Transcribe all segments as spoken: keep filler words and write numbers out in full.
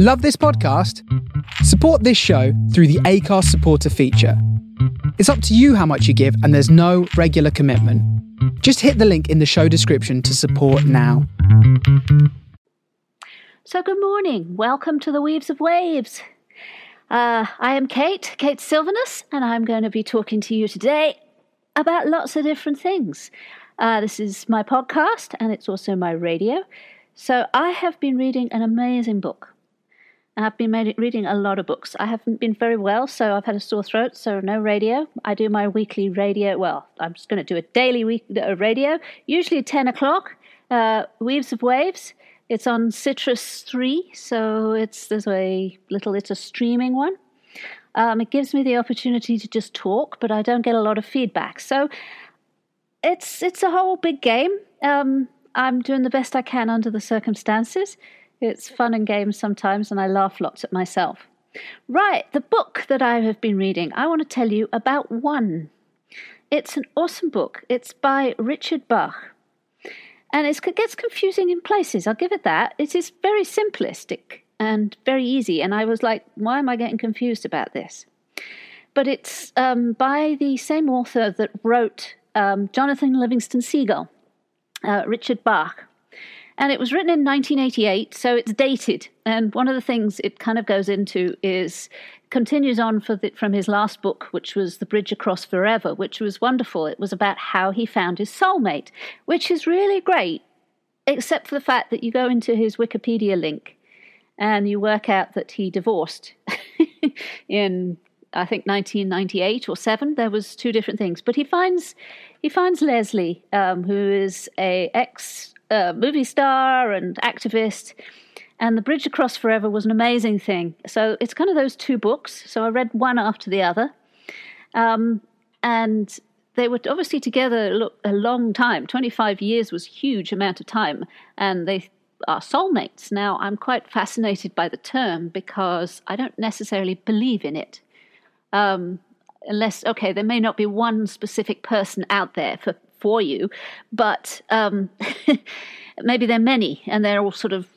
Love this podcast? Support this show through the Acast supporter feature. It's up to you how much you give, and there's no regular commitment. Just hit the link in the show description to support now. So good morning. Welcome to the Weaves of Waves. Uh, I am Kate, Kate Sylvanus, and I'm going to be talking to you today about lots of different things. Uh, this is my podcast, and it's also my radio. So I have been reading an amazing book. I've been made, reading a lot of books. I haven't been very well, so I've had a sore throat, so no radio. I do my weekly radio. Well, I'm just going to do a daily week, uh, radio, usually ten o'clock, uh, Weaves of Waves. It's on Citrus three, so it's there's a little, it's a streaming one. Um, it gives me the opportunity to just talk, but I don't get a lot of feedback. So it's, it's a whole big game. Um, I'm doing the best I can under the circumstances. It's fun and games sometimes, and I laugh lots at myself. Right, the book that I have been reading, I want to tell you about one. It's an awesome book. It's by Richard Bach. And it's, it gets confusing in places, I'll give it that. It is very simplistic and very easy, and I was like, why am I getting confused about this? But it's um, by the same author that wrote um, Jonathan Livingston Seagull, uh, Richard Bach. And it was written in nineteen eighty-eight, so it's dated. And one of the things it kind of goes into is, continues on for the, from his last book, which was The Bridge Across Forever, which was wonderful. It was about how he found his soulmate, which is really great, except for the fact that you go into his Wikipedia link and you work out that he divorced in, I think, nineteen ninety-eight or seven. There was two different things. But he finds, he finds Leslie, um, who is a ex- Uh, movie star and activist, and The Bridge Across Forever was an amazing thing. So it's kind of those two books. So I read one after the other, um, and they were obviously together a long time. twenty-five years was a huge amount of time, and they are soulmates. Now I'm quite fascinated by the term because I don't necessarily believe in it, um, unless okay, there may not be one specific person out there for. for you, but um, maybe there are many, and they're all sort of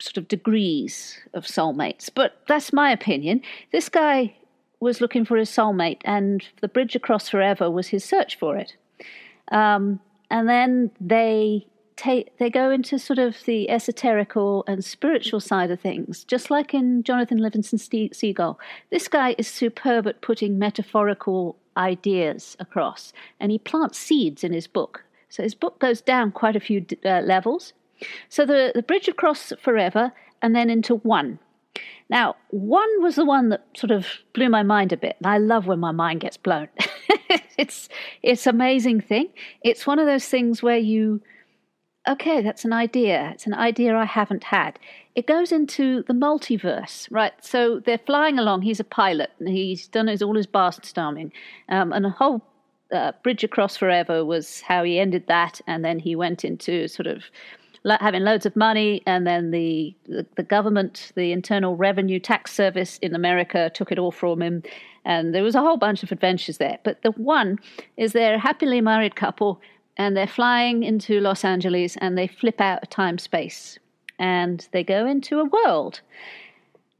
sort of degrees of soulmates. But that's my opinion. This guy was looking for his soulmate, and The Bridge Across Forever was his search for it. Um, and then they take they go into sort of the esoterical and spiritual side of things, just like in Jonathan Livingston Seagull. This guy is superb at putting metaphorical ideas across, and he plants seeds in his book. So his book goes down quite a few uh, levels. So the, the Bridge Across Forever, and then into One. Now, One was the one that sort of blew my mind a bit. And I love when my mind gets blown. it's it's amazing thing. It's one of those things where you, okay, that's an idea. It's an idea I haven't had. It goes into the multiverse, right? So they're flying along. He's a pilot, and he's done his, all his barnstorming. Um, and a whole uh, Bridge Across Forever was how he ended that. And then he went into sort of lo- having loads of money. And then the, the, the government, the Internal Revenue Tax Service in America, took it all from him. And there was a whole bunch of adventures there. But the one is they're a happily married couple, and they're flying into Los Angeles, and they flip out of time-space, and they go into a world.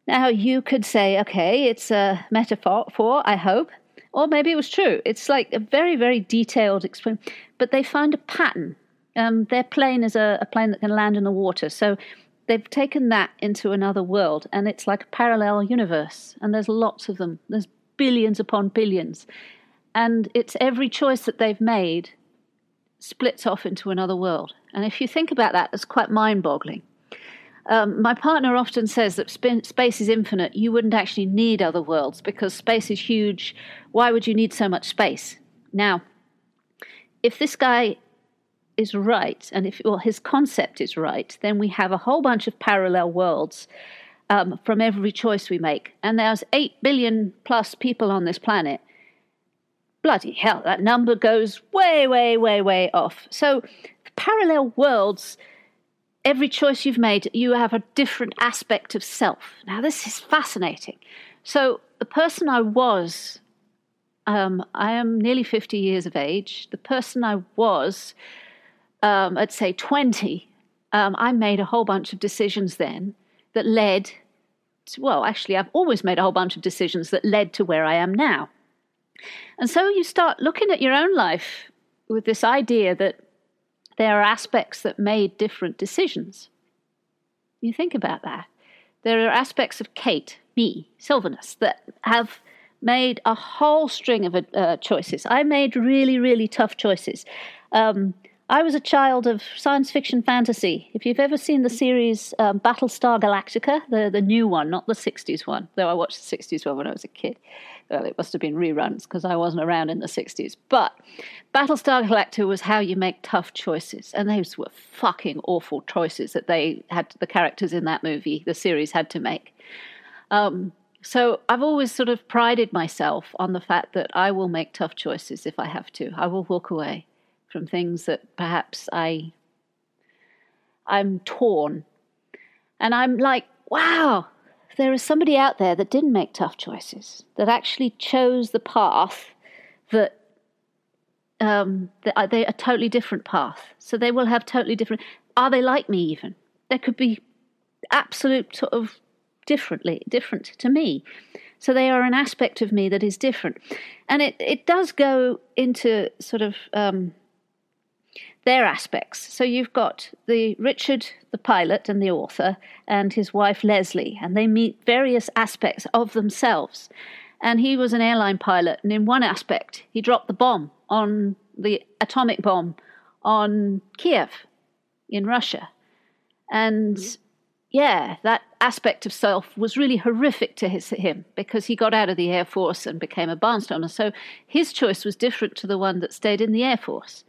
Now, you could say, okay, it's a metaphor, I hope, or maybe it was true. It's like a very, very detailed explain. But they find a pattern. Um, their plane is a, a plane that can land in the water, so they've taken that into another world, and it's like a parallel universe, and there's lots of them. There's billions upon billions, and it's every choice that they've made splits off into another world. And if you think about that, that's quite mind-boggling. Um, my partner often says that sp- space is infinite. You wouldn't actually need other worlds because space is huge. Why would you need so much space? Now, if this guy is right, and if well, his concept is right, then we have a whole bunch of parallel worlds um, from every choice we make. And there's eight billion plus people on this planet. Bloody hell, that number goes way, way, way, way off. So the parallel worlds, every choice you've made, you have a different aspect of self. Now, this is fascinating. So the person I was, um, I am nearly fifty years of age. The person I was, um, I'd say twenty, um, I made a whole bunch of decisions then that led well, actually, I've always made a whole bunch of decisions that led to where I am now. And so you start looking at your own life with this idea that there are aspects that made different decisions. You think about that. There are aspects of Kate, me, Sylvanus, that have made a whole string of uh, choices. I made really, really tough choices. Um, I was a child of science fiction fantasy. If you've ever seen the series um, Battlestar Galactica, the, the new one, not the sixties one, though I watched the sixties one when I was a kid. Well, it must have been reruns because I wasn't around in the sixties. But Battlestar Galactica was how you make tough choices. And those were fucking awful choices that they had, the characters in that movie, the series, had to make. Um, so I've always sort of prided myself on the fact that I will make tough choices if I have to. I will walk away from things that perhaps I, I'm torn. And I'm like, wow, there is somebody out there that didn't make tough choices, that actually chose the path that, um, that they a totally different path. So they will have totally different. Are they like me even? They could be absolute sort of differently, different to me. So they are an aspect of me that is different. And it, it does go into sort of um, their aspects. So you've got the Richard, the pilot and the author, and his wife Leslie, and they meet various aspects of themselves. And he was an airline pilot, and in one aspect, he dropped the bomb on the atomic bomb on Kiev in Russia. And mm-hmm. Yeah, that aspect of self was really horrific to his, him because he got out of the Air Force and became a barnstormer. So his choice was different to the one that stayed in the Air Force.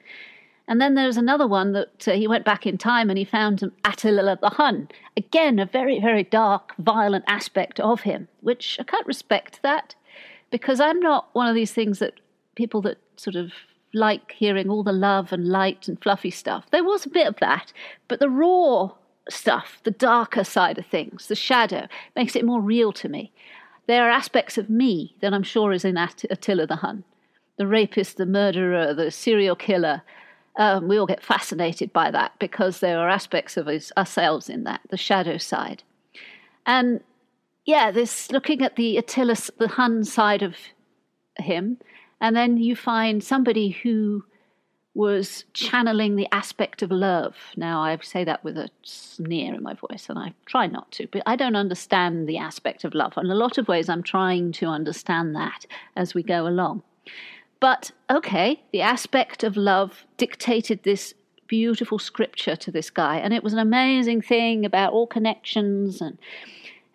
And then there's another one that uh, he went back in time and he found Attila the Hun. Again, a very, very dark, violent aspect of him, which I can't respect that because I'm not one of these things that people that sort of like hearing all the love and light and fluffy stuff. There was a bit of that, but the raw stuff, the darker side of things, the shadow, makes it more real to me. There are aspects of me that I'm sure is in At- Attila the Hun, the rapist, the murderer, the serial killer. Um, we all get fascinated by that because there are aspects of us, ourselves in that, the shadow side. And yeah, this looking at the Attila the Hun side of him, and then you find somebody who was channeling the aspect of love. Now, I say that with a sneer in my voice, and I try not to, but I don't understand the aspect of love. In a lot of ways, I'm trying to understand that as we go along. But, okay, the aspect of love dictated this beautiful scripture to this guy, and it was an amazing thing about all connections. And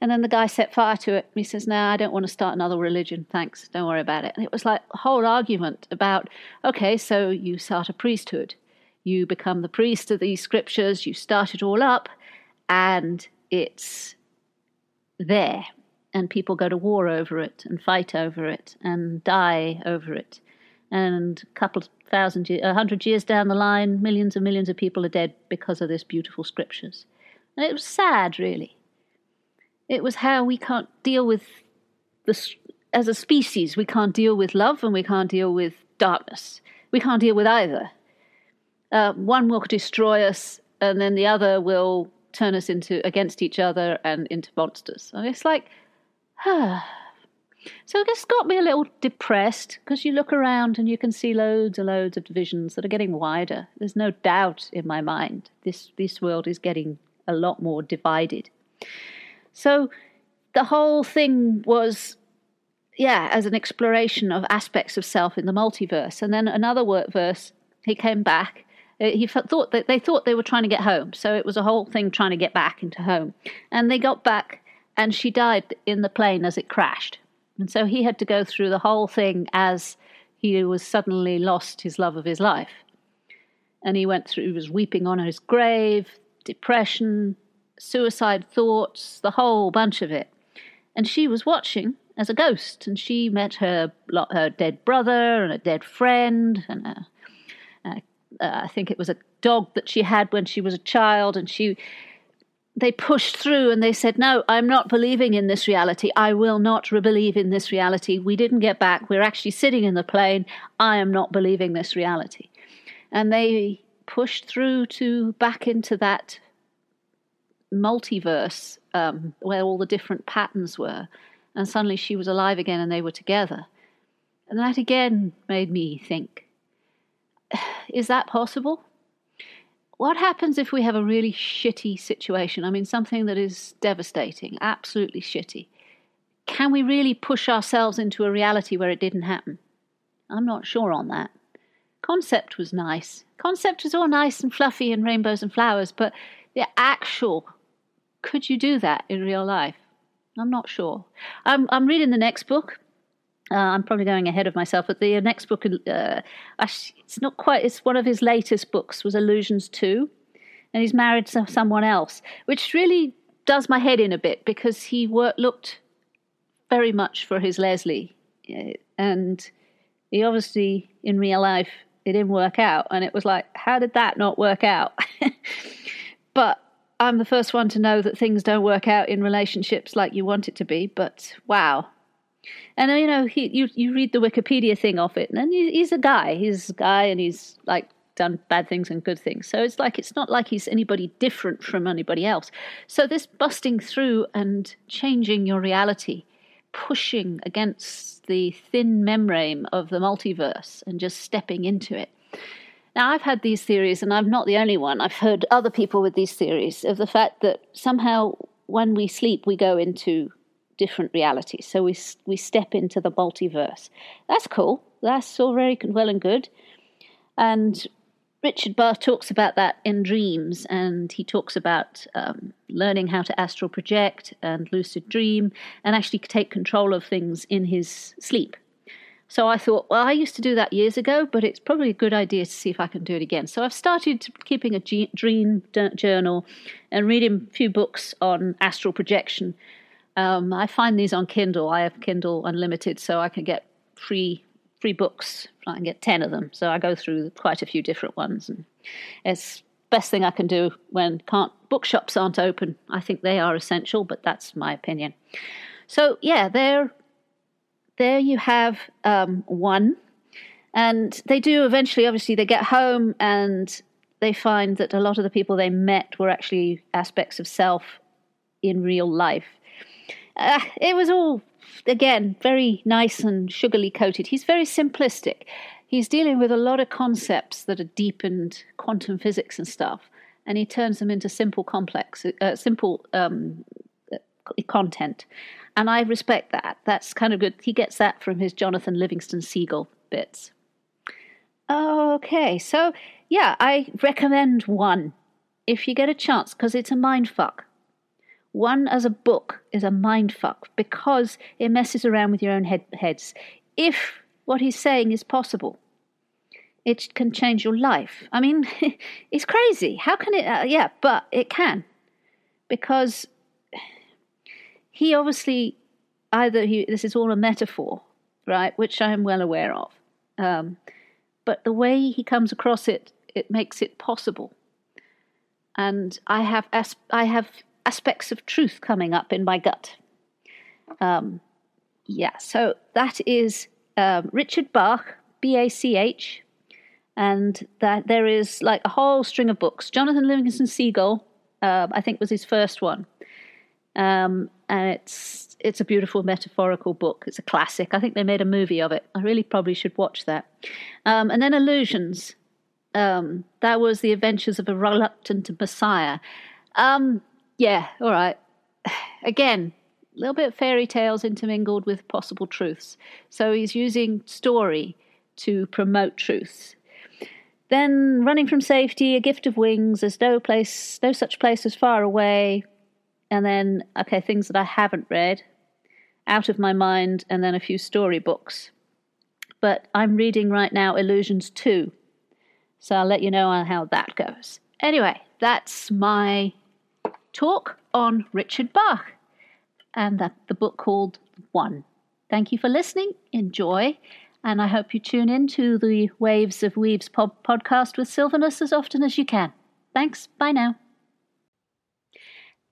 and then the guy set fire to it, and he says, no, nah, I don't want to start another religion, thanks, don't worry about it. And it was like a whole argument about, okay, so you start a priesthood. You become the priest of these scriptures, you start it all up, and it's there. And people go to war over it, and fight over it, and die over it. And a couple thousand, a hundred years down the line, millions and millions of people are dead because of this beautiful scriptures. And it was sad, really. It was how we can't deal with, this, as a species, we can't deal with love and we can't deal with darkness. We can't deal with either. Uh, one will destroy us and then the other will turn us into against each other and into monsters. And it's like, huh. So this got me a little depressed because you look around and you can see loads and loads of divisions that are getting wider. There's no doubt in my mind this this world is getting a lot more divided. So the whole thing was, yeah, as an exploration of aspects of self in the multiverse. And then another work verse, he came back. He thought that they thought they were trying to get home. So it was a whole thing trying to get back into home. And they got back and she died in the plane as it crashed. And so he had to go through the whole thing as he was suddenly lost his love of his life. And he went through, he was weeping on his grave, depression, suicide thoughts, the whole bunch of it. And she was watching as a ghost, and she met her her dead brother and a dead friend, and a, a, a, I think it was a dog that she had when she was a child, and she they pushed through and they said, no, I'm not believing in this reality. I will not believe in this reality. We didn't get back. We're actually sitting in the plane. I am not believing this reality. And they pushed through to back into that multiverse um, where all the different patterns were. And suddenly she was alive again and they were together. And that again made me think, is that possible? What happens if we have a really shitty situation? I mean, something that is devastating, absolutely shitty. Can we really push ourselves into a reality where it didn't happen? I'm not sure on that. Concept was nice. Concept was all nice and fluffy and rainbows and flowers, but the actual, could you do that in real life? I'm not sure. I'm, I'm reading the next book. Uh, I'm probably going ahead of myself, but the next book, uh, it's not quite, it's one of his latest books, was Illusions two, and he's married to someone else, which really does my head in a bit because he worked, looked very much for his Leslie, and he obviously, in real life, it didn't work out, and it was like, how did that not work out? But I'm the first one to know that things don't work out in relationships like you want it to be, but wow. And, you know, he, you, you read the Wikipedia thing off it, and he, he's a guy. He's a guy, and he's, like, done bad things and good things. So it's like it's not like he's anybody different from anybody else. So this busting through and changing your reality, pushing against the thin membrane of the multiverse and just stepping into it. Now, I've had these theories, and I'm not the only one. I've heard other people with these theories of the fact that somehow when we sleep, we go into different realities. So we we step into the multiverse. That's cool. That's all very well and good. And Richard Bach talks about that in Dreams, and he talks about um, learning how to astral project and lucid dream and actually take control of things in his sleep. So I thought, well, I used to do that years ago, but it's probably a good idea to see if I can do it again. So I've started keeping a g- dream journal and reading a few books on astral projection. Um, I find these on Kindle. I have Kindle Unlimited, so I can get free free books. I can get ten of them. So I go through quite a few different ones. And it's the best thing I can do when can't bookshops aren't open. I think they are essential, but that's my opinion. So, yeah, they're, there you have um, one. And they do eventually, obviously, they get home and they find that a lot of the people they met were actually aspects of self in real life. Uh, it was all, again, very nice and sugary coated. He's very simplistic. He's dealing with a lot of concepts that are deep in quantum physics and stuff, and he turns them into simple complex, uh, simple um, content. And I respect that. That's kind of good. He gets that from his Jonathan Livingston Seagull bits. Okay, so, yeah, I recommend one if you get a chance, because it's a mindfuck. One as a book is a mindfuck because it messes around with your own head, heads. If what he's saying is possible, it can change your life. I mean, it's crazy. How can it? Uh, yeah, but it can, because he obviously either he, this is all a metaphor, right? Which I am well aware of. Um, but the way he comes across it, it makes it possible. And I have, I have. aspects of truth coming up in my gut. Um, yeah, so that is um, Richard Bach, B A C H, and that there is like a whole string of books. Jonathan Livingston Seagull, uh, I think, was his first one, um, and it's it's a beautiful metaphorical book. It's a classic. I think they made a movie of it. I really probably should watch that. Um, and then Illusions. Um, that was The Adventures of a Reluctant Messiah. Um, Yeah, all right. Again, a little bit of fairy tales intermingled with possible truths. So he's using story to promote truth. Then Running from Safety, A Gift of Wings, There's No Place, No Such Place as Far Away. And then, okay, things that I haven't read, Out of My Mind, and then a few story books. But I'm reading right now Illusions two. So I'll let you know on how that goes. Anyway, that's my talk on Richard Bach and the, the book called One. Thank you for listening. Enjoy. And I hope you tune in to the Waves of Weaves pod- podcast with Sylvanus as often as you can. Thanks. Bye now.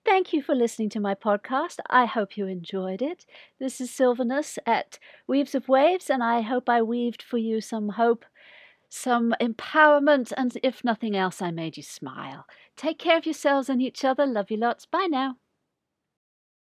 Thank you for listening to my podcast. I hope you enjoyed it. This is Sylvanus at Weaves of Waves, and I hope I weaved for you some hope, some empowerment, and if nothing else, I made you smile. Take care of yourselves and each other. Love you lots. Bye now.